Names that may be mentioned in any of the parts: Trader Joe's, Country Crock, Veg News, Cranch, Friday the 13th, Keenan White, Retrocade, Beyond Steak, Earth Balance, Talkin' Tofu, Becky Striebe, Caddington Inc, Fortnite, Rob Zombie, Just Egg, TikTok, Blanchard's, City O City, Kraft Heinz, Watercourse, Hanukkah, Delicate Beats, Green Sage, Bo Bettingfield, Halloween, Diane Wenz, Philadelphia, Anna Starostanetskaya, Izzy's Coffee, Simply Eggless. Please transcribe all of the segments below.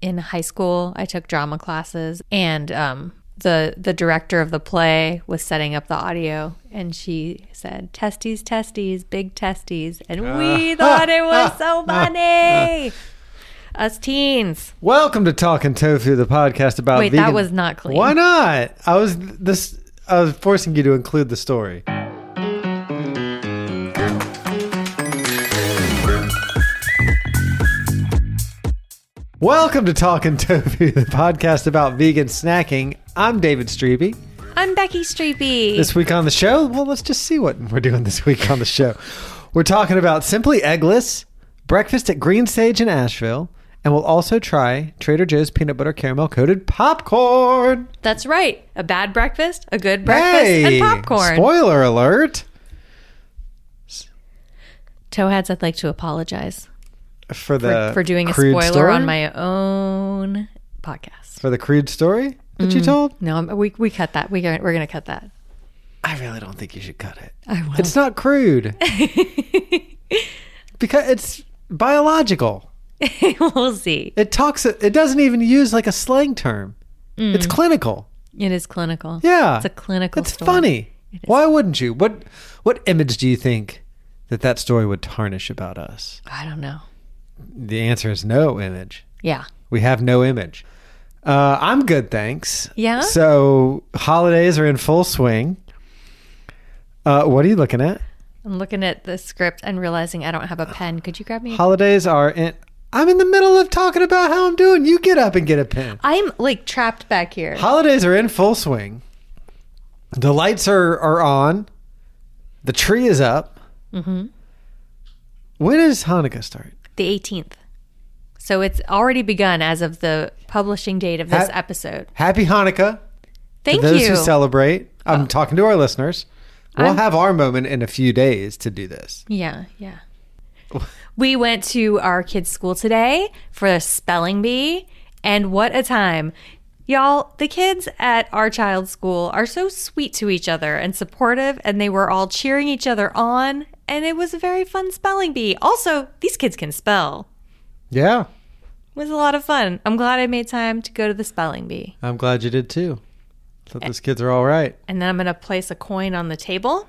In high school, I took drama classes, and the director of the play was setting up the audio, and she said, "Testes, testes, big testes," and we thought it was so funny. Us teens. Welcome to Talkin' Tofu, the podcast about vegan. Wait, that was not clean. Why not? I was forcing you to include the story. Welcome to Talkin' Tofu, the podcast about vegan snacking. I'm David Striebe. I'm Becky Striebe. This week on the show, well, let's just see what we're doing this week on the show. We're talking about Simply Eggless, breakfast at Green Sage in Asheville, and we'll also try Trader Joe's peanut butter caramel coated popcorn. That's right. A bad breakfast, a good breakfast, and popcorn. Spoiler alert. Toeheads, I'd like to apologize. For doing a spoiler story? On my own podcast. For the crude story that you told? No, we cut that. We're going to cut that. I really don't think you should cut it. I will. It's not crude. Because it's biological. We'll see. It doesn't even use like a slang term. It's clinical. It is clinical. Yeah. It's a clinical story. It's funny. Why wouldn't you? What image do you think that story would tarnish about us? I don't know. The answer is no image. Yeah. We have no image. I'm good, thanks. Yeah? So holidays are in full swing. What are you looking at? I'm looking at the script and realizing I don't have a pen. Could you grab me? Holidays are in... I'm in the middle of talking about how I'm doing. You get up and get a pen. I'm like trapped back here. Holidays are in full swing. The lights are on. The tree is up. Mm-hmm. When does Hanukkah start? The 18th. So it's already begun as of the publishing date of this episode. Happy Hanukkah. Thank you. To those who celebrate. I'm talking to our listeners. We'll have our moment in a few days to do this. Yeah, yeah. We went to our kids' school today for a spelling bee, and what a time. Y'all, the kids at our child's school are so sweet to each other and supportive, and they were all cheering each other on. And it was a very fun spelling bee. Also, these kids can spell. Yeah. It was a lot of fun. I'm glad I made time to go to the spelling bee. I'm glad you did too. Thought those kids are all right. And then I'm going to place a coin on the table.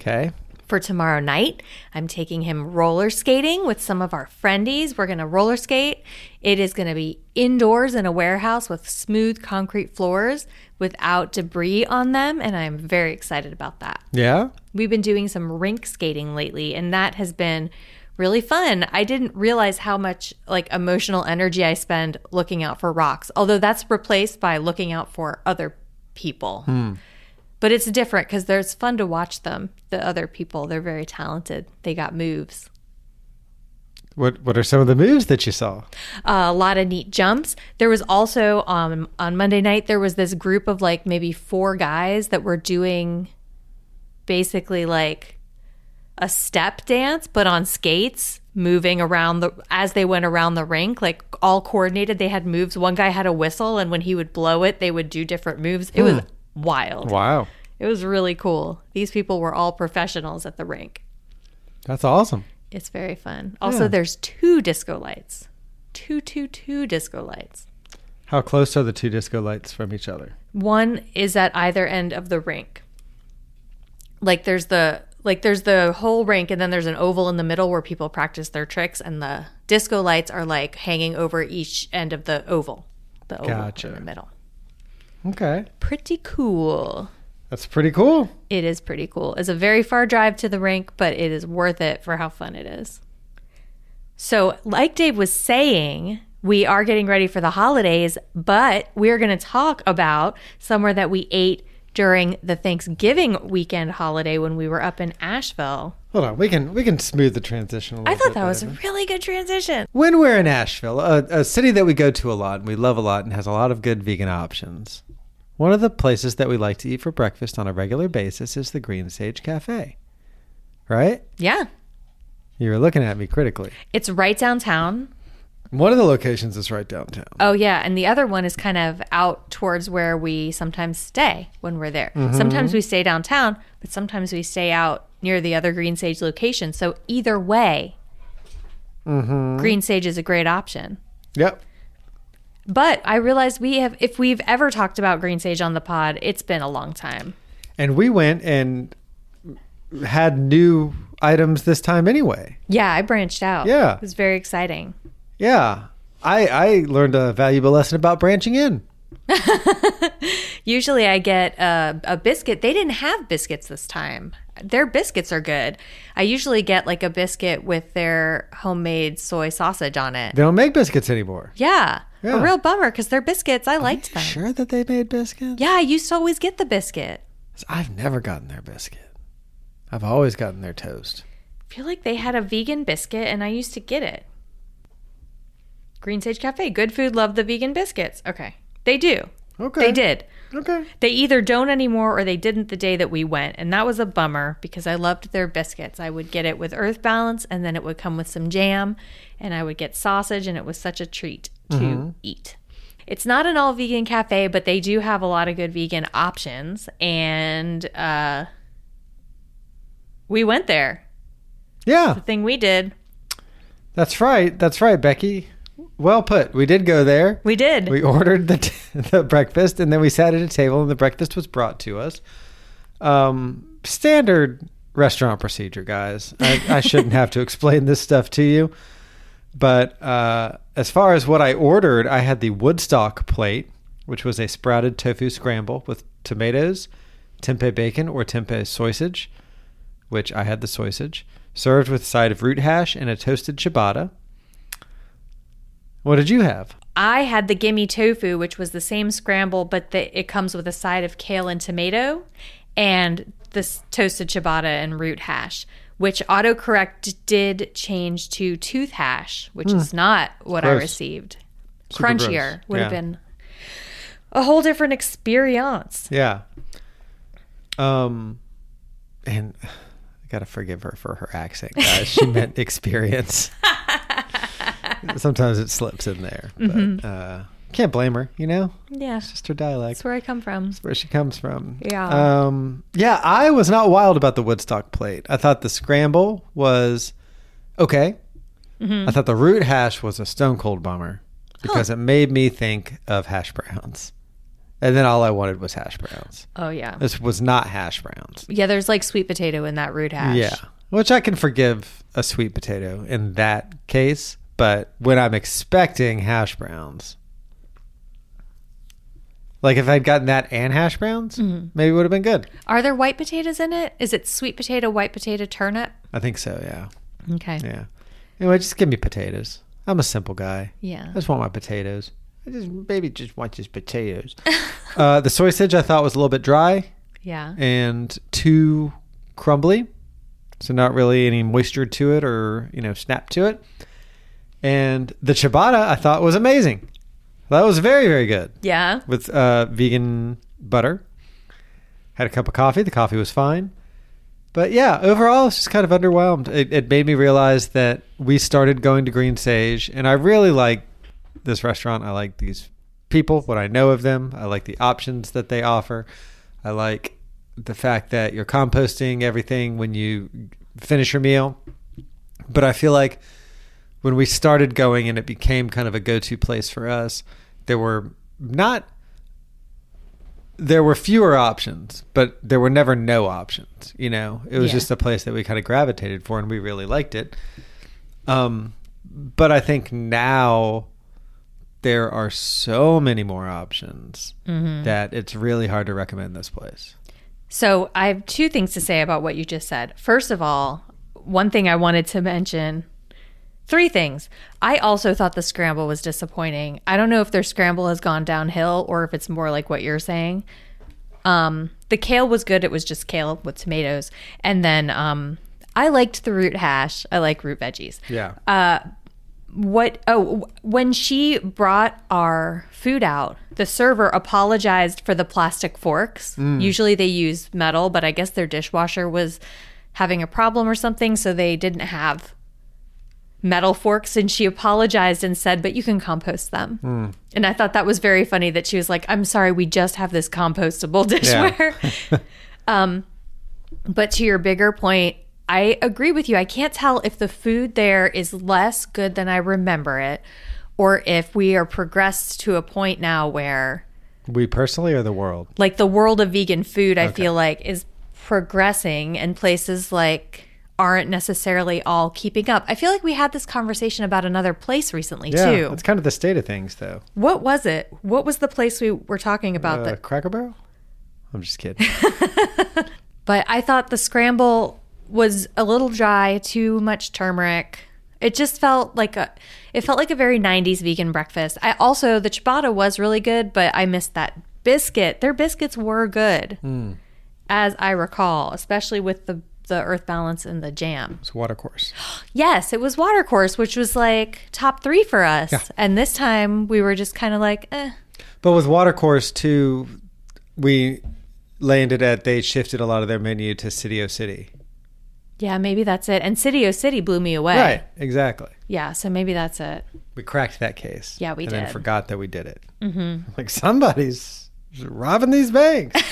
Okay. For tomorrow night, I'm taking him roller skating with some of our friendies. We're going to roller skate. It is going to be indoors in a warehouse with smooth concrete floors without debris on them. And I'm very excited about that. Yeah. We've been doing some rink skating lately, and that has been really fun. I didn't realize how much like emotional energy I spend looking out for rocks, although that's replaced by looking out for other people. But it's different because it's fun to watch them, the other people. They're very talented. They got moves. What are some of the moves that you saw? A lot of neat jumps. There was also, on Monday night, there was this group of like maybe four guys that were doing... basically like a step dance, but on skates, moving around as they went around the rink, like all coordinated. They had moves. One guy had a whistle, and when he would blow it, they would do different moves. It was wild. Wow. It was really cool. These people were all professionals at the rink. That's awesome. It's very fun. Also, there's two disco lights. Two disco lights. How close are the two disco lights from each other? One is at either end of the rink. Like there's the like there's the whole rink and then there's an oval in the middle where people practice their tricks, and the disco lights are like hanging over each end of the oval. The oval in the middle. Okay. Pretty cool. That's pretty cool. It is pretty cool. It's a very far drive to the rink, but it is worth it for how fun it is. So like Dave was saying, we are getting ready for the holidays, but we're going to talk about somewhere that we ate during the Thanksgiving weekend holiday when we were up in Asheville. Hold on, we can smooth the transition a little bit. I thought that was a really good transition. When we're in Asheville, a city that we go to a lot and we love a lot and has a lot of good vegan options, one of the places that we like to eat for breakfast on a regular basis is the Green Sage Cafe, right? Yeah. You were looking at me critically. It's right downtown. One of the locations is right downtown. Oh, yeah. And the other one is kind of out towards where we sometimes stay when we're there. Mm-hmm. Sometimes we stay downtown, but sometimes we stay out near the other Green Sage location. So either way, Green Sage is a great option. Yep. But I realized if we've ever talked about Green Sage on the pod, it's been a long time. And we went and had new items this time anyway. Yeah, I branched out. Yeah. It was very exciting. Yeah, I learned a valuable lesson about branching in. Usually I get a biscuit. They didn't have biscuits this time. Their biscuits are good. I usually get like a biscuit with their homemade soy sausage on it. They don't make biscuits anymore. Yeah. A real bummer because their biscuits, I liked them. Are you sure that they made biscuits? Yeah, I used to always get the biscuit. I've never gotten their biscuit. I've always gotten their toast. I feel like they had a vegan biscuit and I used to get it. Green Sage Cafe. Good food, love the vegan biscuits. Okay. They do. Okay. They did. Okay. They either don't anymore or they didn't the day that we went. And that was a bummer because I loved their biscuits. I would get it with Earth Balance and then it would come with some jam and I would get sausage and it was such a treat to eat. It's not an all vegan cafe, but they do have a lot of good vegan options. And we went there. Yeah. That's the thing we did. That's right. That's right, Becky. Well put. We did go there. We did. We ordered the breakfast, and then we sat at a table, and the breakfast was brought to us. Standard restaurant procedure, guys. I shouldn't have to explain this stuff to you. But as far as what I ordered, I had the Woodstock plate, which was a sprouted tofu scramble with tomatoes, tempeh bacon, or tempeh sausage, which I had the sausage, served with a side of root hash and a toasted ciabatta. What did you have? I had the gimme tofu, which was the same scramble, but it comes with a side of kale and tomato and this toasted ciabatta and root hash, which autocorrect did change to tooth hash, which is not what gross. I received. Super crunchier gross. Would have been a whole different experience. Yeah. And I gotta forgive her for her accent, guys. She meant experience. Sometimes it slips in there, but can't blame her, you know? Yeah. It's just her dialect. It's where I come from. It's where she comes from. Yeah. Yeah, I was not wild about the Woodstock plate. I thought the scramble was okay. Mm-hmm. I thought the root hash was a stone cold bummer because it made me think of hash browns. And then all I wanted was hash browns. Oh, yeah. This was not hash browns. Yeah, there's like sweet potato in that root hash. Yeah, which I can forgive a sweet potato in that case. But when I'm expecting hash browns, like if I'd gotten that and hash browns, maybe it would have been good. Are there white potatoes in it? Is it sweet potato, white potato, turnip? I think so, yeah. Okay. Yeah. Anyway, just give me potatoes. I'm a simple guy. Yeah. I just want my potatoes. I just maybe just want just potatoes. The sausage I thought was a little bit dry. Yeah. And too crumbly. So not really any moisture to it or, snap to it. And the ciabatta I thought was amazing. That was very, very good. Yeah. With vegan butter. Had a cup of coffee. The coffee was fine. But yeah, overall, it's just kind of underwhelmed. It made me realize that we started going to Green Sage. And I really like this restaurant. I like these people, what I know of them. I like the options that they offer. I like the fact that you're composting everything when you finish your meal. But I feel like when we started going and it became kind of a go-to place for us, there were not there were fewer options, but there were never no options, you know? It was just a place that we kind of gravitated for, and we really liked it. But I think now there are so many more options that it's really hard to recommend this place. So I have two things to say about what you just said. First of all, one thing I wanted to mention... Three things. I also thought the scramble was disappointing. I don't know if their scramble has gone downhill or if it's more like what you're saying. The kale was good. It was just kale with tomatoes. And then I liked the root hash. I like root veggies. Yeah. When she brought our food out, the server apologized for the plastic forks. Usually they use metal, but I guess their dishwasher was having a problem or something, so they didn't have metal forks, and she apologized and said, but you can compost them. And I thought that was very funny that she was like, I'm sorry, we just have this compostable dishware. Yeah. But to your bigger point, I agree with you. I can't tell if the food there is less good than I remember it, or if we are progressed to a point now where... We personally or the world? Like the world of vegan food, I feel like, is progressing, and places like... aren't necessarily all keeping up. I feel like we had this conversation about another place recently too. It's kind of the state of things though. What was it? What was the place we were talking about? The Cracker Barrel? I'm just kidding. But I thought the scramble was a little dry, too much turmeric. It just felt like a very 90s vegan breakfast. The ciabatta was really good, but I missed that biscuit. Their biscuits were good, as I recall, especially with the Earth Balance and the jam. It's Watercourse. Yes, it was Watercourse, which was like top three for us. Yeah. And this time we were just kind of like, eh. But with Watercourse too, we landed at, they shifted a lot of their menu to City O City. Yeah, maybe that's it. And City O City blew me away. Right, exactly. Yeah, so maybe that's it. We cracked that case. Yeah, we did. And then forgot that we did it. Mm-hmm. Like somebody's robbing these banks.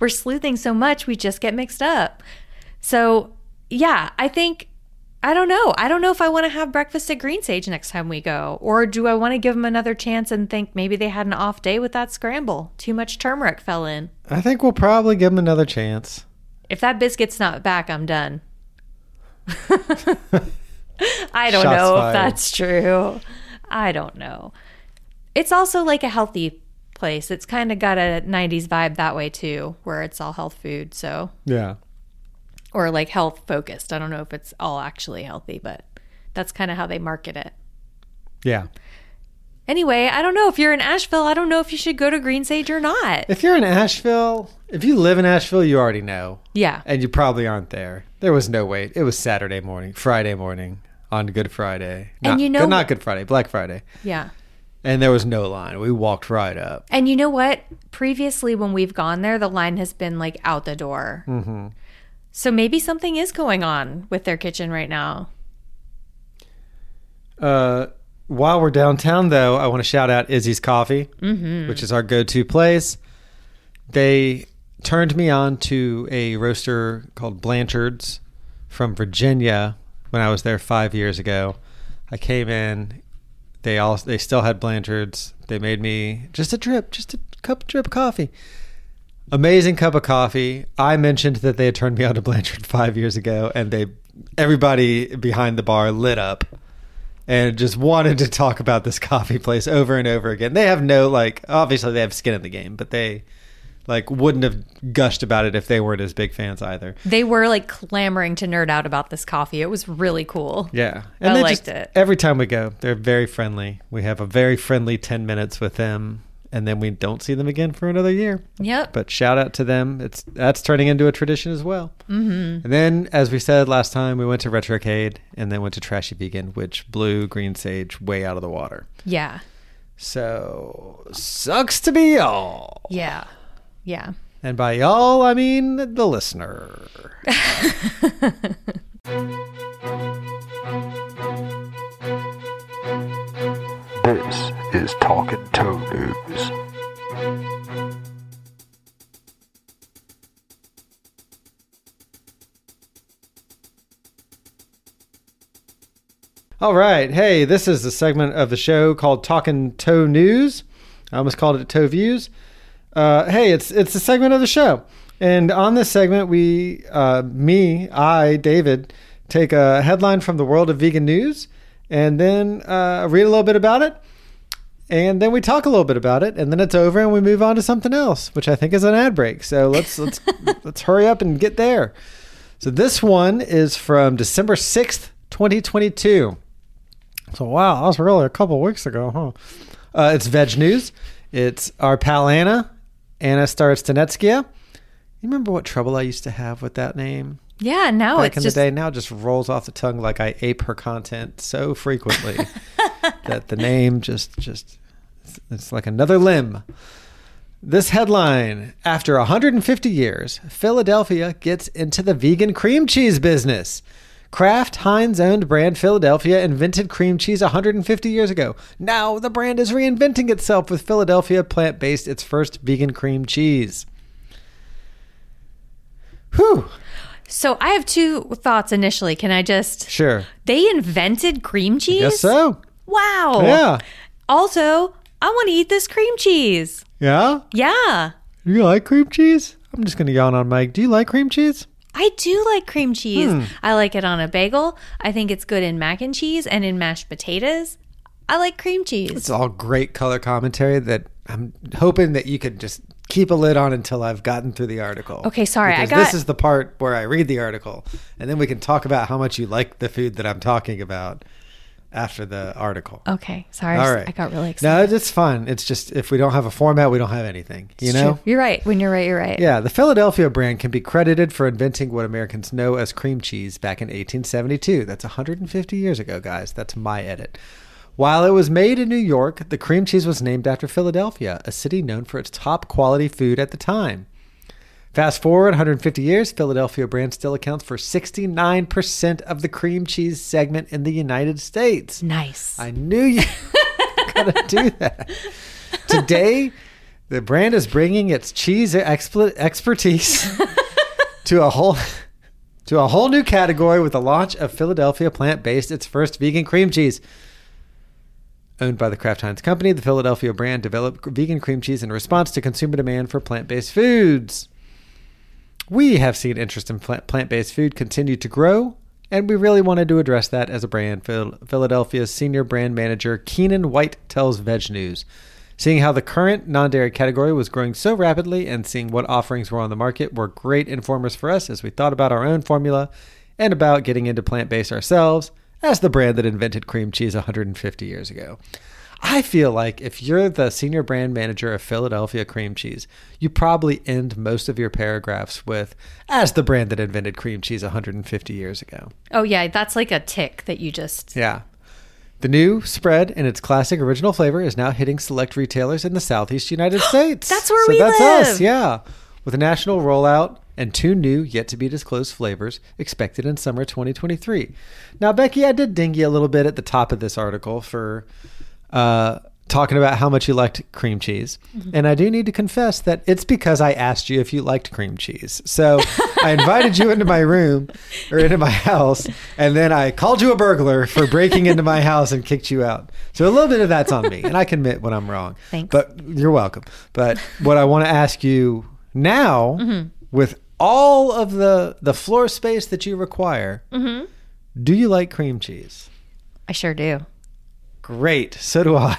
We're sleuthing so much, we just get mixed up. So, yeah, I think, I don't know. I don't know if I want to have breakfast at Green Sage next time we go. Or do I want to give them another chance and think maybe they had an off day with that scramble? Too much turmeric fell in. I think we'll probably give them another chance. If that biscuit's not back, I'm done. I don't know if that's true. I don't know. It's also like a healthy place. It's kind of got a 90s vibe that way, too, where it's all health food. So, yeah. Or like health focused. I don't know if it's all actually healthy, but that's kind of how they market it. Yeah. Anyway, I don't know. If you're in Asheville, I don't know if you should go to Green Sage or not. If you're in Asheville, if you live in Asheville, you already know. Yeah. And you probably aren't there. There was no wait. It was Saturday morning, Friday morning on Good Friday. And not Good Friday, Black Friday. Yeah. And there was no line. We walked right up. And you know what? Previously when we've gone there, the line has been like out the door. Mm-hmm. So maybe something is going on with their kitchen right now. While we're downtown, though, I want to shout out Izzy's Coffee, which is our go-to place. They turned me on to a roaster called Blanchard's from Virginia when I was there 5 years ago. I came in. They still had Blanchard's. They made me just a cup drip coffee. Amazing cup of coffee. I mentioned that they had turned me on to Blanchard 5 years ago, and everybody behind the bar lit up and just wanted to talk about this coffee place over and over again. They have obviously they have skin in the game, but they wouldn't have gushed about it if they weren't as big fans either. They were clamoring to nerd out about this coffee. It was really cool. Yeah. And I liked it. Every time we go, they're very friendly. We have a very friendly 10 minutes with them. And then we don't see them again for another year. Yep. But shout out to them. That's turning into a tradition as well. Mm-hmm. And then, as we said last time, we went to Retrocade and then went to Trashy Vegan, which blew Green Sage way out of the water. Yeah. So, sucks to be y'all. Yeah. Yeah. And by y'all, I mean the listener. This is Talkin' Toe News. All right. Hey, this is the segment of the show called Talkin' Toe News. I almost called it Toe Views. Hey, it's a segment of the show. And on this segment, we, David, take a headline from the world of vegan news and then read a little bit about it. And then we talk a little bit about it, and then it's over, and we move on to something else, which I think is an ad break. So let's hurry up and get there. So this one is from December 6th, 2022. So wow, that was really a couple of weeks ago, huh? It's Veg News. It's our pal Anna Starostanetskaya. You remember what trouble I used to have with that name? Yeah, now back in the day, now it just rolls off the tongue like I ape her content so frequently that the name just. It's like another limb. This headline, after 150 years, Philadelphia gets into the vegan cream cheese business. Kraft Heinz-owned brand Philadelphia invented cream cheese 150 years ago. Now the brand is reinventing itself with Philadelphia plant-based its first vegan cream cheese. Whew. So I have two thoughts initially. Can I just... Sure. They invented cream cheese? Yes, so. Wow. Yeah. Also, I want to eat this cream cheese. Yeah? Yeah. Do you like cream cheese? I'm just going to yawn on Mike. Do you like cream cheese? I do like cream cheese. I like it on a bagel. I think it's good in mac and cheese and in mashed potatoes. I like cream cheese. It's all great color commentary that I'm hoping that you could just keep a lid on until I've gotten through the article. Okay, sorry. This is the part where I read the article, and then we can talk about how much you like the food that I'm talking about after the article. Okay, sorry. All right. I got really excited. No, it's fun. It's just if we don't have a format, we don't have anything. It's true. You're right. When you're right, you're right. Yeah, the Philadelphia brand can be credited for inventing what Americans know as cream cheese back in 1872. That's 150 years ago, guys. That's my edit. While it was made in New York, the cream cheese was named after Philadelphia, a city known for its top quality food at the time. Fast forward 150 years, Philadelphia brand still accounts for 69% of the cream cheese segment in the United States. Nice. I knew you were going to do that. Today, the brand is bringing its cheese expertise to a whole new category with the launch of Philadelphia plant-based, its first vegan cream cheese. Owned by the Kraft Heinz Company, the Philadelphia brand developed vegan cream cheese in response to consumer demand for plant-based foods. We have seen interest in plant-based food continue to grow, and we really wanted to address that as a brand, Philadelphia's senior brand manager Keenan White tells Veg News. Seeing how the current non-dairy category was growing so rapidly and seeing what offerings were on the market were great informers for us as we thought about our own formula and about getting into plant-based ourselves. That's the brand that invented cream cheese 150 years ago. I feel like if you're the senior brand manager of Philadelphia cream cheese, you probably end most of your paragraphs with, as the brand that invented cream cheese 150 years ago. Oh, yeah. That's like a tick that you just... Yeah. The new spread in its classic original flavor is now hitting select retailers in the Southeast United States. That's where we live. So that's us, yeah. With a national rollout and two new, yet-to-be-disclosed flavors expected in summer 2023. Now, Becky, I did ding you a little bit at the top of this article for talking about how much you liked cream cheese. Mm-hmm. And I do need to confess that it's because I asked you if you liked cream cheese. So I invited you into my room or into my house, and then I called you a burglar for breaking into my house and kicked you out. So a little bit of that's on me, and I can admit when I'm wrong. Thanks. But you're welcome. But what I want to ask you now... Mm-hmm. With all of the floor space that you require, mm-hmm. do you like cream cheese? I sure do. Great. So do I.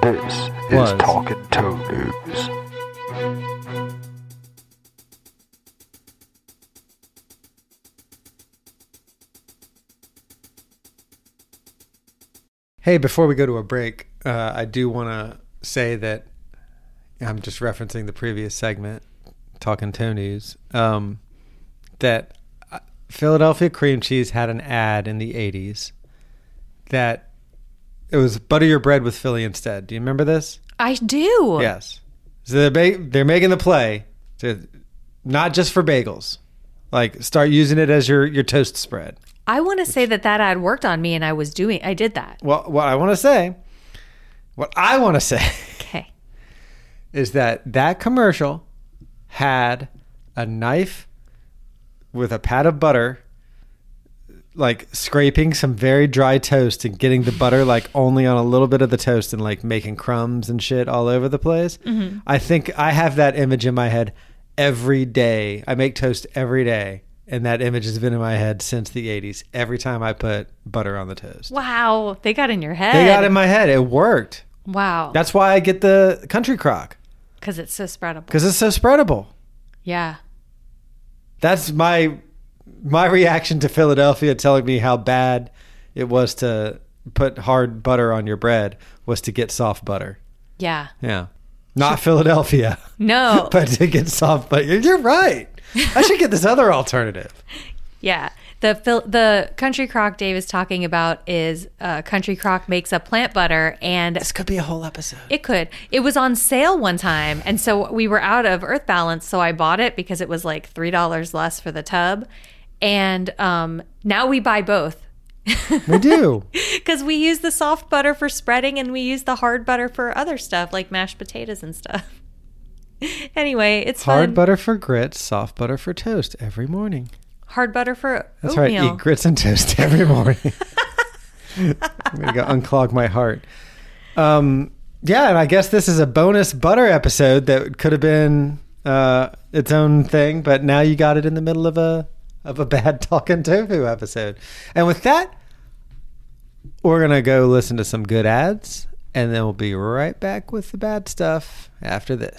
This is Talkin' Tofu News. Hey, before we go to a break, I do want to say that I'm just referencing the previous segment, Talkin' Tofu News, that Philadelphia cream cheese had an ad in the 80s that it was butter your bread with Philly instead. Do you remember this? I do. Yes. So they're making the play to not just for bagels, like start using it as your toast spread. I want to say that ad worked on me and I did that. Well, what I want to say okay. is that commercial had a knife with a pat of butter like scraping some very dry toast and getting the butter like only on a little bit of the toast and like making crumbs and shit all over the place. Mm-hmm. I think I have that image in my head every day. I make toast every day. And that image has been in my head since the 80s. Every time I put butter on the toast. Wow. They got in your head. They got in my head. It worked. Wow. That's why I get the Country Crock. Because it's so spreadable. Yeah. That's my reaction to Philadelphia telling me how bad it was to put hard butter on your bread was to get soft butter. Yeah. Yeah. Not Philadelphia. No. But to get soft butter. You're right. I should get this other alternative. Yeah. The Country Crock Dave is talking about is Country Crock makes a plant butter, and this could be a whole episode. It could. It was on sale one time, and so we were out of Earth Balance, so I bought it because it was like $3 less for the tub, and now we buy both. We do. Because we use the soft butter for spreading, and we use the hard butter for other stuff like mashed potatoes and stuff. Anyway, it's hard fun. Butter for grits, soft butter for toast every morning. Hard butter for That's oatmeal. That's right. Eat grits and toast every morning. I'm going to go unclog my heart. Yeah, and I guess this is a bonus butter episode that could have been its own thing, but now you got it in the middle of a bad Talkin' Tofu episode. And with that, we're going to go listen to some good ads, and then we'll be right back with the bad stuff after this.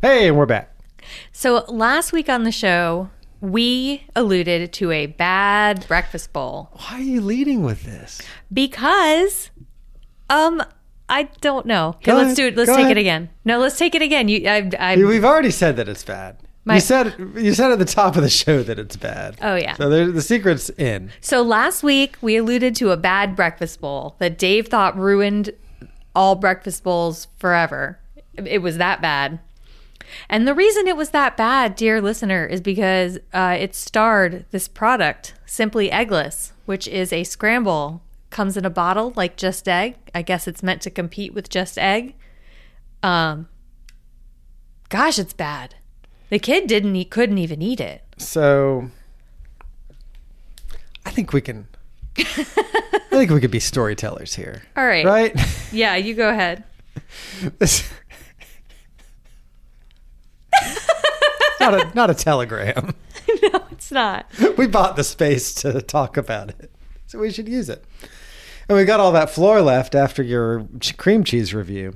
Hey, and we're back. So last week on the show, we alluded to a bad breakfast bowl. Why are you leading with this? Because, I don't know. Okay, let's do it. Let's take it again. No, let's take it again. We've already said that it's bad. You said at the top of the show that it's bad. Oh, yeah. So the secret's in. So last week, we alluded to a bad breakfast bowl that Dave thought ruined all breakfast bowls forever. It was that bad. And the reason it was that bad, dear listener, is because it starred this product, Simply Eggless, which is a scramble. Comes in a bottle like Just Egg. I guess it's meant to compete with Just Egg. Gosh, it's bad. The kid couldn't even eat it. So, I think we can be storytellers here. All right. Right? Yeah, you go ahead. Not a telegram. No, it's not. We bought the space to talk about it, so we should use it. And we got all that floor left after your cream cheese review.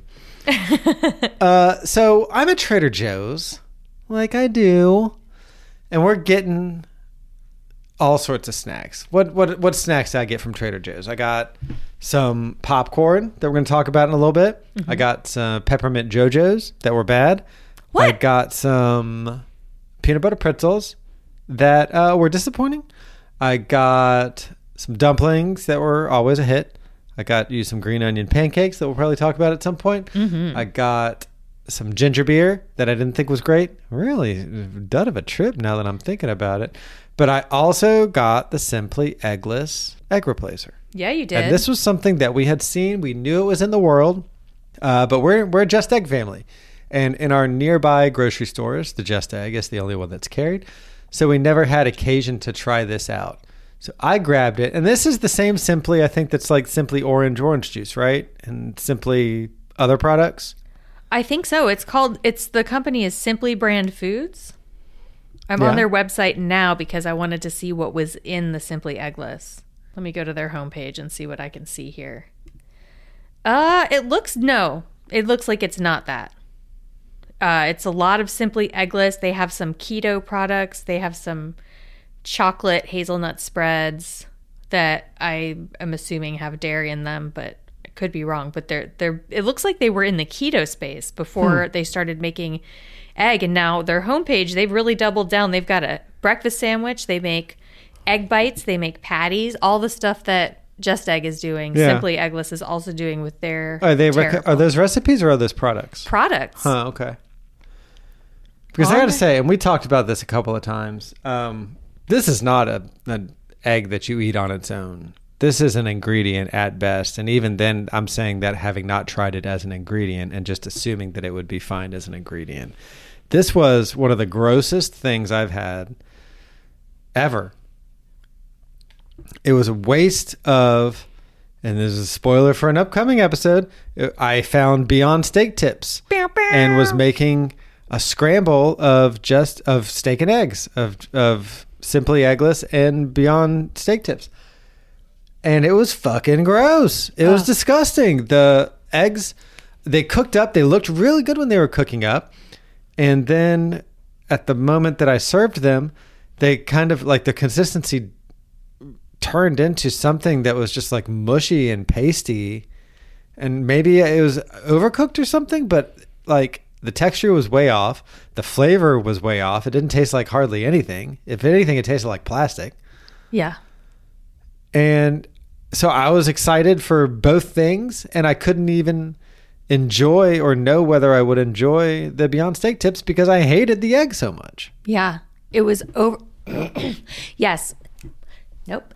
So I'm at Trader Joe's, like I do, and we're getting all sorts of snacks. What snacks did I get from Trader Joe's? I got some popcorn that we're going to talk about in a little bit. Mm-hmm. I got some peppermint JoJo's that were bad. What? I got some peanut butter pretzels that were disappointing. I got some dumplings that were always a hit. I got you some green onion pancakes that we'll probably talk about at some point. Mm-hmm. I got some ginger beer that I didn't think was great. Really dud of a trip now that I'm thinking about it. But I also got the Simply Eggless egg replacer. Yeah, you did. And this was something that we had seen. We knew it was in the world, but we're a Just Egg family. And in our nearby grocery stores, the Just Egg is the only one that's carried. So we never had occasion to try this out. So I grabbed it. And this is the same Simply, I think, that's like Simply orange juice, right? And Simply other products? I think so. The company is Simply Brand Foods. I'm on their website now because I wanted to see what was in the Simply Eggless. Let me go to their homepage and see what I can see here. It looks like it's not that. It's a lot of Simply Eggless. They have some keto products. They have some chocolate hazelnut spreads that I am assuming have dairy in them, but I could be wrong. But it looks like they were in the keto space before they started making egg. And now their homepage, they've really doubled down. They've got a breakfast sandwich. They make egg bites. They make patties. All the stuff that Just Egg is doing, Simply Eggless is also doing with their... Are those recipes or are those products? Products. Huh, okay. Because I got to say, and we talked about this a couple of times, this is not an egg that you eat on its own. This is an ingredient at best. And even then, I'm saying that having not tried it as an ingredient and just assuming that it would be fine as an ingredient. This was one of the grossest things I've had ever. It was a waste of, and this is a spoiler for an upcoming episode, I found Beyond Steak tips and was making a scramble of steak and eggs, of Simply Eggless and Beyond Steak tips. And it was fucking gross. It was disgusting. The eggs, they cooked up. They looked really good when they were cooking up. And then at the moment that I served them, they kind of like the consistency turned into something that was just like mushy and pasty. And maybe it was overcooked or something, but like the texture was way off. The flavor was way off. It didn't taste like hardly anything. If anything, it tasted like plastic. Yeah. And so I was excited for both things, and I couldn't even enjoy or know whether I would enjoy the Beyond Steak tips because I hated the egg so much. Yeah. It was over. Yes. Nope.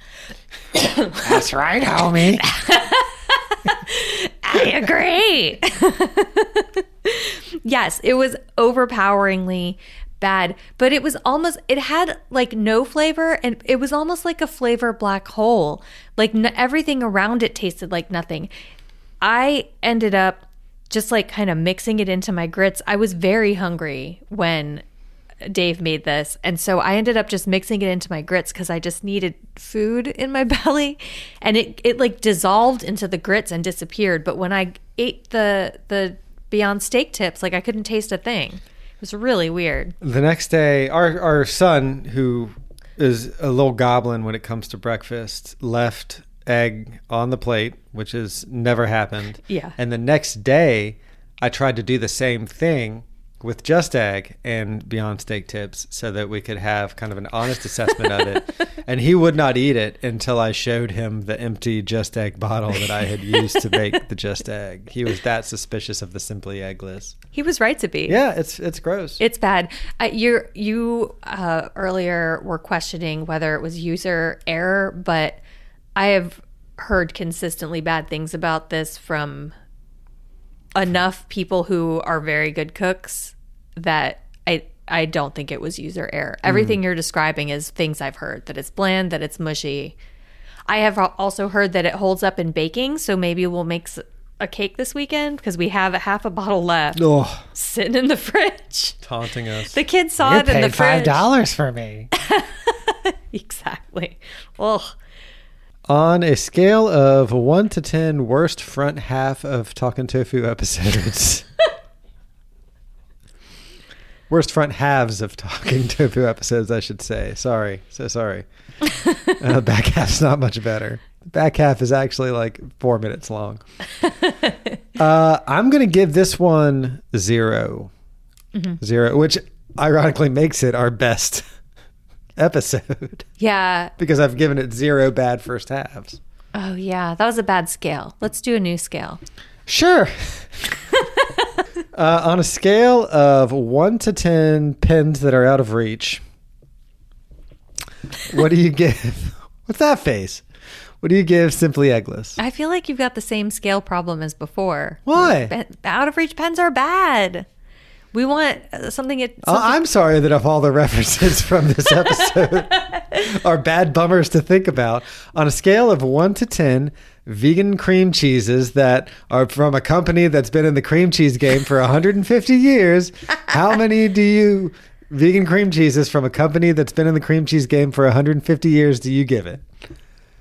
That's right, homie. I agree. Yes, it was overpoweringly bad, but it was almost, it had like no flavor, and it was almost like a flavor black hole. Like everything around it tasted like nothing. I ended up just like kind of mixing it into my grits. I was very hungry when Dave made this, and so I ended up just mixing it into my grits because I just needed food in my belly, and it like dissolved into the grits and disappeared. But when I ate the Beyond Steak tips, like I couldn't taste a thing. It was really weird. The next day, our son, who is a little goblin when it comes to breakfast, left egg on the plate, which has never happened. Yeah. And the next day, I tried to do the same thing with Just Egg and Beyond Steak tips so that we could have kind of an honest assessment of it. And he would not eat it until I showed him the empty Just Egg bottle that I had used to make the Just Egg. He was that suspicious of the Simply Eggless. He was right to be. Yeah, it's gross. It's bad. You earlier were questioning whether it was user error, but I have heard consistently bad things about this from enough people who are very good cooks that I don't think it was user error. Everything you're describing is things I've heard, that it's bland, that it's mushy. I have also heard that it holds up in baking, so maybe we'll make a cake this weekend because we have a half bottle left sitting in the fridge. Taunting us. The kids saw it in the fridge. You paid $5 for me. Exactly. Ugh. On a scale of 1 to 10, worst front half of Talkin' Tofu episodes. Worst front halves of Talkin' Tofu episodes, I should say. Sorry. So sorry. Back half's not much better. Back half is actually like 4 minutes long. I'm going to give this one 0. Mm-hmm. 0, which ironically makes it our best episode. Yeah. Because I've given it 0 bad first halves. Oh, yeah. That was a bad scale. Let's do a new scale. Sure. On a scale of 1 to 10 pins that are out of reach, what do you give? What's that face? What do you give Simply Eggless? I feel like you've got the same scale problem as before. Why? Out of reach pens are bad. We want something... I'm sorry that of all the references from this episode are bad bummers to think about. On a scale of 1 to 10, vegan cream cheeses that are from a company that's been in the cream cheese game for 150 years, how many do you... Vegan cream cheeses from a company that's been in the cream cheese game for 150 years do you give it?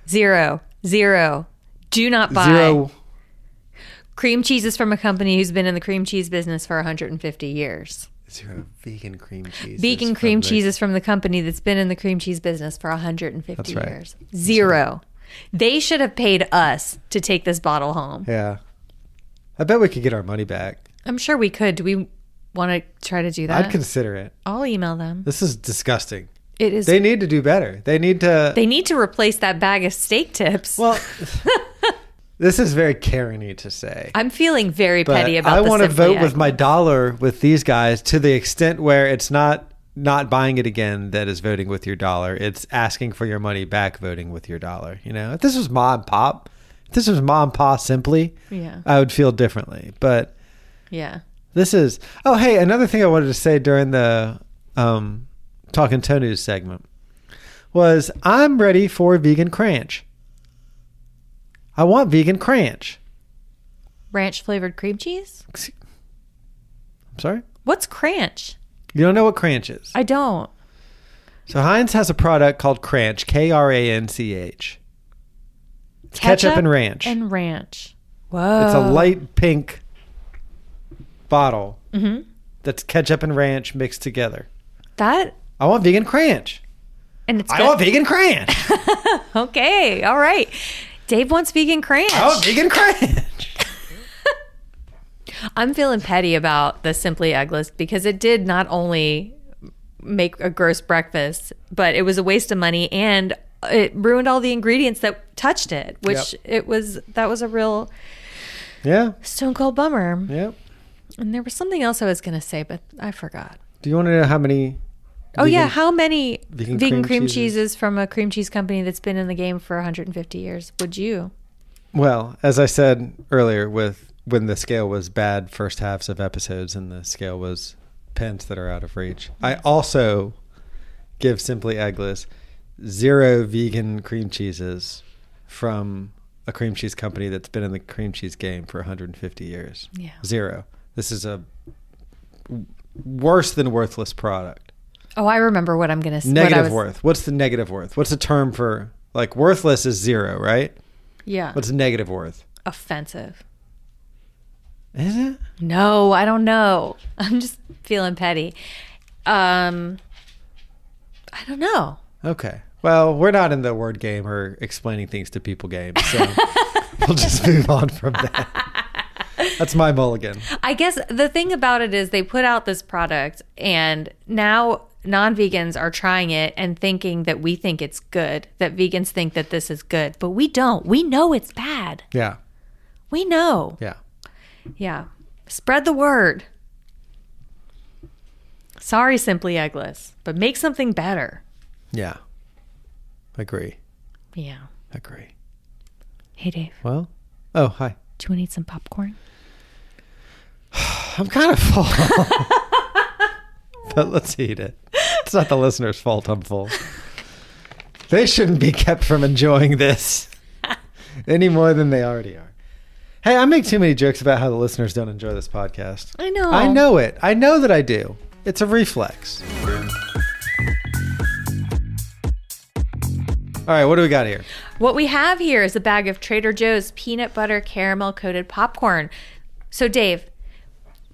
0. 0. Do not buy... 0. Cream cheese is from a company who's been in the cream cheese business for 150 years. 0 vegan cream cheese. Vegan cream cheese is from the company that's been in the cream cheese business for 150 years. Right. 0. They should have paid us to take this bottle home. Yeah. I bet we could get our money back. I'm sure we could. Do we want to try to do that? I'd consider it. I'll email them. This is disgusting. It is. They need to do better. They need to replace that bag of steak tips. Well... This is very Karen-y to say. I'm feeling very petty about this. I want to vote with my dollar with these guys to the extent where it's not buying it again that is voting with your dollar. It's asking for your money back voting with your dollar. You know, if this was Ma and Pop, if this was Ma and Pa Simply, yeah, I would feel differently. But yeah, this is... Oh, hey, another thing I wanted to say during the Talkin' Toe News segment was I'm ready for vegan Cranch. I want vegan Cranch. Ranch flavored cream cheese? I'm sorry? What's Cranch? You don't know what Cranch is? I don't. So Heinz has a product called Cranch, K-R-A-N-C-H. It's ketchup and ranch. And ranch. Whoa. It's a light pink bottle that's ketchup and ranch mixed together. I want vegan Cranch. And it's good. I want vegan Cranch. Okay. All right. Dave wants vegan Cranch. Oh, vegan Cranch. I'm feeling petty about the Simply Eggless because it did not only make a gross breakfast, but it was a waste of money and it ruined all the ingredients that touched it, which that was a real stone cold bummer. Yep. And there was something else I was going to say, but I forgot. Do you want to know how many... how many vegan cream cheeses from a cream cheese company that's been in the game for 150 years would you? Well, as I said earlier, when the scale was bad first halves of episodes and the scale was pens that are out of reach, I also give Simply Eggless 0 vegan cream cheeses from a cream cheese company that's been in the cream cheese game for 150 years. Yeah. 0. This is a worse than worthless product. Oh, I remember what I'm going to say. Negative worth. What's the negative worth? What's the term for, like, worthless is 0, right? Yeah. What's negative worth? Offensive. Is it? No, I don't know. I'm just feeling petty. I don't know. Okay. Well, we're not in the word game or explaining things to people game, so we'll just move on from that. That's my mulligan. I guess the thing about it is they put out this product and now non-vegans are trying it and thinking that we think it's good, that vegans think that this is good, but we don't. We know it's bad. Yeah. We know. Yeah. Yeah. Spread the word. Sorry, Simply Eggless, but make something better. Yeah. Agree. Yeah. Agree. Hey, Dave. Well, oh, hi. Do you want to eat some popcorn? I'm kind of full. But let's eat it. It's not the listener's fault I'm full. They shouldn't be kept from enjoying this any more than they already are. Hey, I make too many jokes about how the listeners don't enjoy this podcast. I know. I know it. I know that I do. It's a reflex. All right, what do we got here? What we have here is a bag of Trader Joe's peanut butter caramel coated popcorn. So Dave,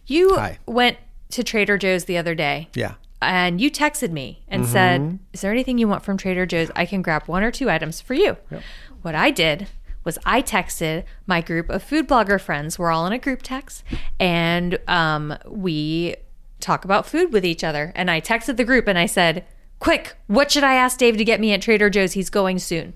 you went to Trader Joe's the other day. Yeah. And you texted me and said, is there anything you want from Trader Joe's? I can grab one or two items for you. Yep. What I did was I texted my group of food blogger friends. We're all in a group text, and we talk about food with each other. And I texted the group and I said, quick, what should I ask Dave to get me at Trader Joe's? He's going soon.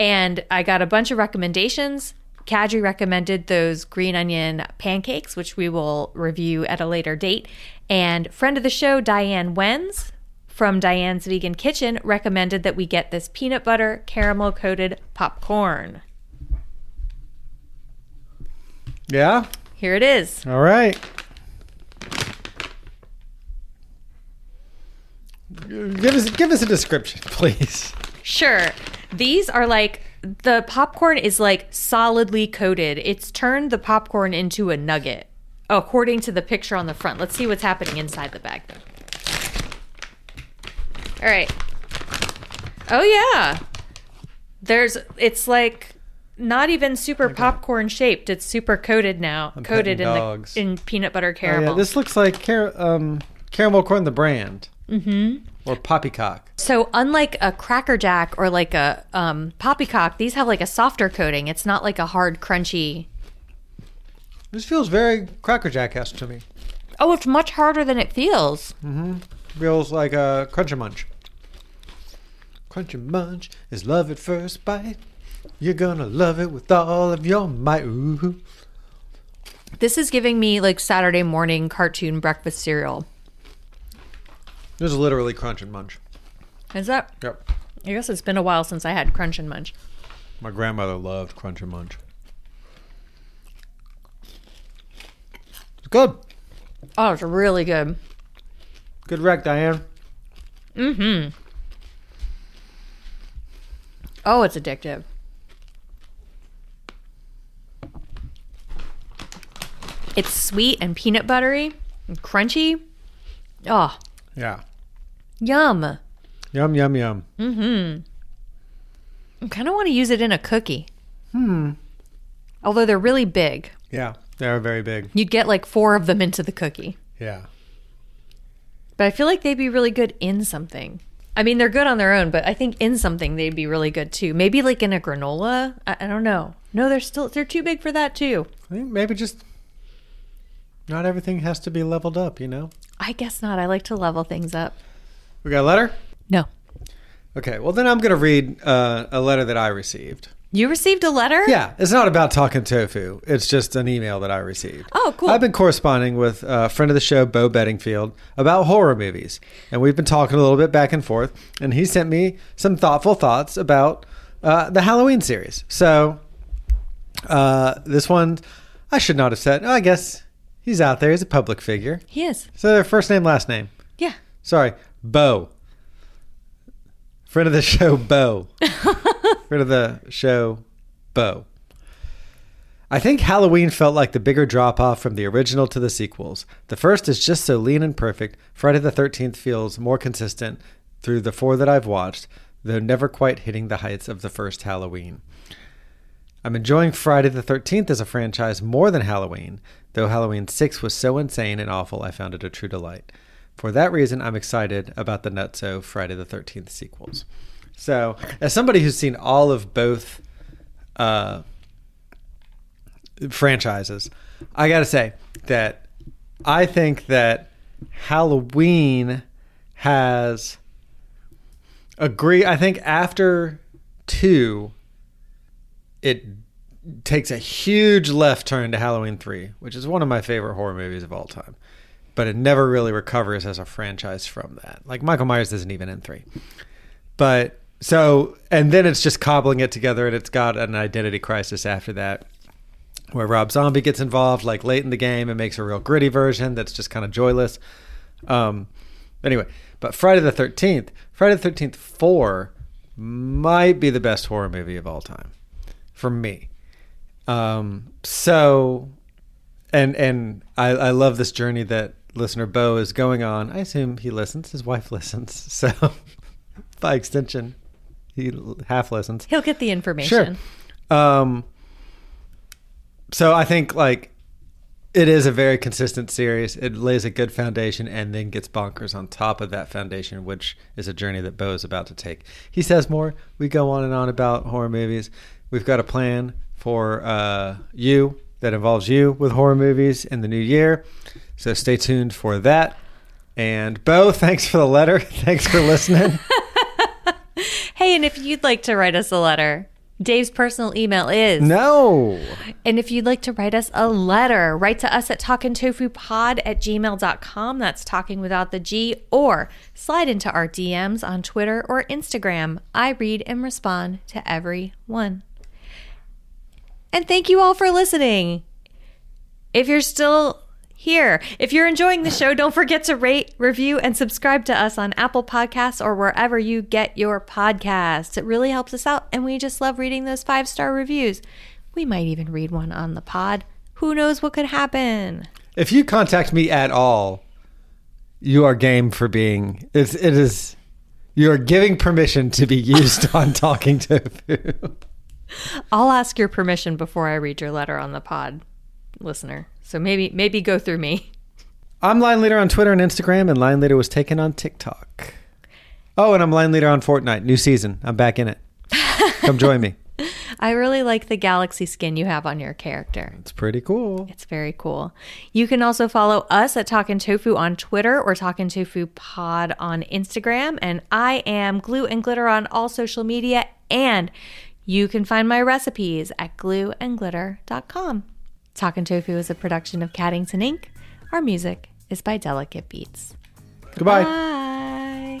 And I got a bunch of recommendations. Kadri recommended those green onion pancakes, which we will review at a later date. And friend of the show, Diane Wenz from Diane's Vegan Kitchen, recommended that we get this peanut butter caramel-coated popcorn. Yeah? Here it is. All right. Give us a description, please. Sure. These are like... the popcorn is like solidly coated. It's turned the popcorn into a nugget, according to the picture on the front. Let's see what's happening inside the bag. All right. Oh, yeah. It's like not even super popcorn shaped. It's super coated now. I'm coated in peanut butter caramel. Oh, yeah. This looks like caramel corn, the brand. Mm-hmm. Or poppycock. So unlike a Cracker Jack or like a poppycock, these have like a softer coating. It's not like a hard, crunchy. This feels very Cracker Jack-esque to me. Oh, it's much harder than it feels. Mm-hmm. Feels like a Crunch and Munch. Crunch and Munch is love at first bite. You're gonna love it with all of your might. Ooh. This is giving me like Saturday morning cartoon breakfast cereal. This is literally Crunch and Munch. Is that? Yep. I guess it's been a while since I had Crunch and Munch. My grandmother loved Crunch and Munch. It's good. Oh, it's really good. Good wreck, Diane. Mm-hmm. Oh, it's addictive. It's sweet and peanut buttery and crunchy. Oh. Yeah. Yum. Yum, yum, yum. Mm-hmm. I kind of want to use it in a cookie. Hmm. Although they're really big. Yeah, they are very big. You'd get like 4 of them into the cookie. Yeah. But I feel like they'd be really good in something. I mean, they're good on their own, but I think in something they'd be really good too. Maybe like in a granola. I don't know. No, they're too big for that too. I think maybe just not everything has to be leveled up, you know? I guess not. I like to level things up. We got a letter? No. Okay. Well, then I'm going to read a letter that I received. You received a letter? Yeah. It's not about Talkin' Tofu. It's just an email that I received. Oh, cool. I've been corresponding with a friend of the show, Bo Bettingfield, about horror movies. And we've been talking a little bit back and forth. And he sent me some thoughtful thoughts about the Halloween series. So this one, I should not have said. I guess... he's out there. He's a public figure. He is. So their first name, last name. Yeah. Sorry. Bo. Friend of the show, Bo. Friend of the show, Bo. I think Halloween felt like the bigger drop-off from the original to the sequels. The first is just so lean and perfect. Friday the 13th feels more consistent through the 4 that I've watched, though never quite hitting the heights of the first Halloween. I'm enjoying Friday the 13th as a franchise more than Halloween, though Halloween 6 was so insane and awful I found it a true delight. For that reason, I'm excited about the nutso Friday the 13th sequels. So, as somebody who's seen all of both franchises, I gotta say that I think that Halloween has I think after 2... it takes a huge left turn to Halloween 3, which is one of my favorite horror movies of all time. But it never really recovers as a franchise from that. Like, Michael Myers isn't even in 3. But, and then it's just cobbling it together, and it's got an identity crisis after that, where Rob Zombie gets involved, like, late in the game and makes a real gritty version that's just kind of joyless. Anyway, but Friday the 13th 4 might be the best horror movie of all time. For me. I love this journey that listener Bo is going on. I assume he listens. His wife listens. So by extension, He half listens. He'll get the information. Sure. So I think like it is a very consistent series. It lays a good foundation and then gets bonkers on top of that foundation, which is a journey that Bo is about to take. He says more. We go on and on about horror movies. We've got a plan for you that involves you with horror movies in the new year. So stay tuned for that. And Bo, thanks for the letter. Thanks for listening. Hey, and if you'd like to write us a letter, Dave's personal email is... No. And if you'd like to write us a letter, write to us at talkintofupod@gmail.com. That's talking without the G. Or slide into our DMs on Twitter or Instagram. I read and respond to every one. And thank you all for listening. If you're still here, if you're enjoying the show, don't forget to rate, review, and subscribe to us on Apple Podcasts or wherever you get your podcasts. It really helps us out, and we just love reading those 5-star reviews. We might even read one on the pod. Who knows what could happen? If you contact me at all, you are game for being... It is. You are giving permission to be used on Talking Tofu. I'll ask your permission before I read your letter on the pod, listener. So maybe go through me. I'm Line Leader on Twitter and Instagram, and Line Leader was taken on TikTok. Oh, and I'm Line Leader on Fortnite. New season. I'm back in it. Come join me. I really like the galaxy skin you have on your character. It's pretty cool. It's very cool. You can also follow us at Talkin' Tofu on Twitter or Talkin' Tofu Pod on Instagram. And I am Glue and Glitter on all social media, and you can find my recipes at glueandglitter.com. Talkin' Tofu is a production of Caddington Inc. Our music is by Delicate Beats. Goodbye. Goodbye.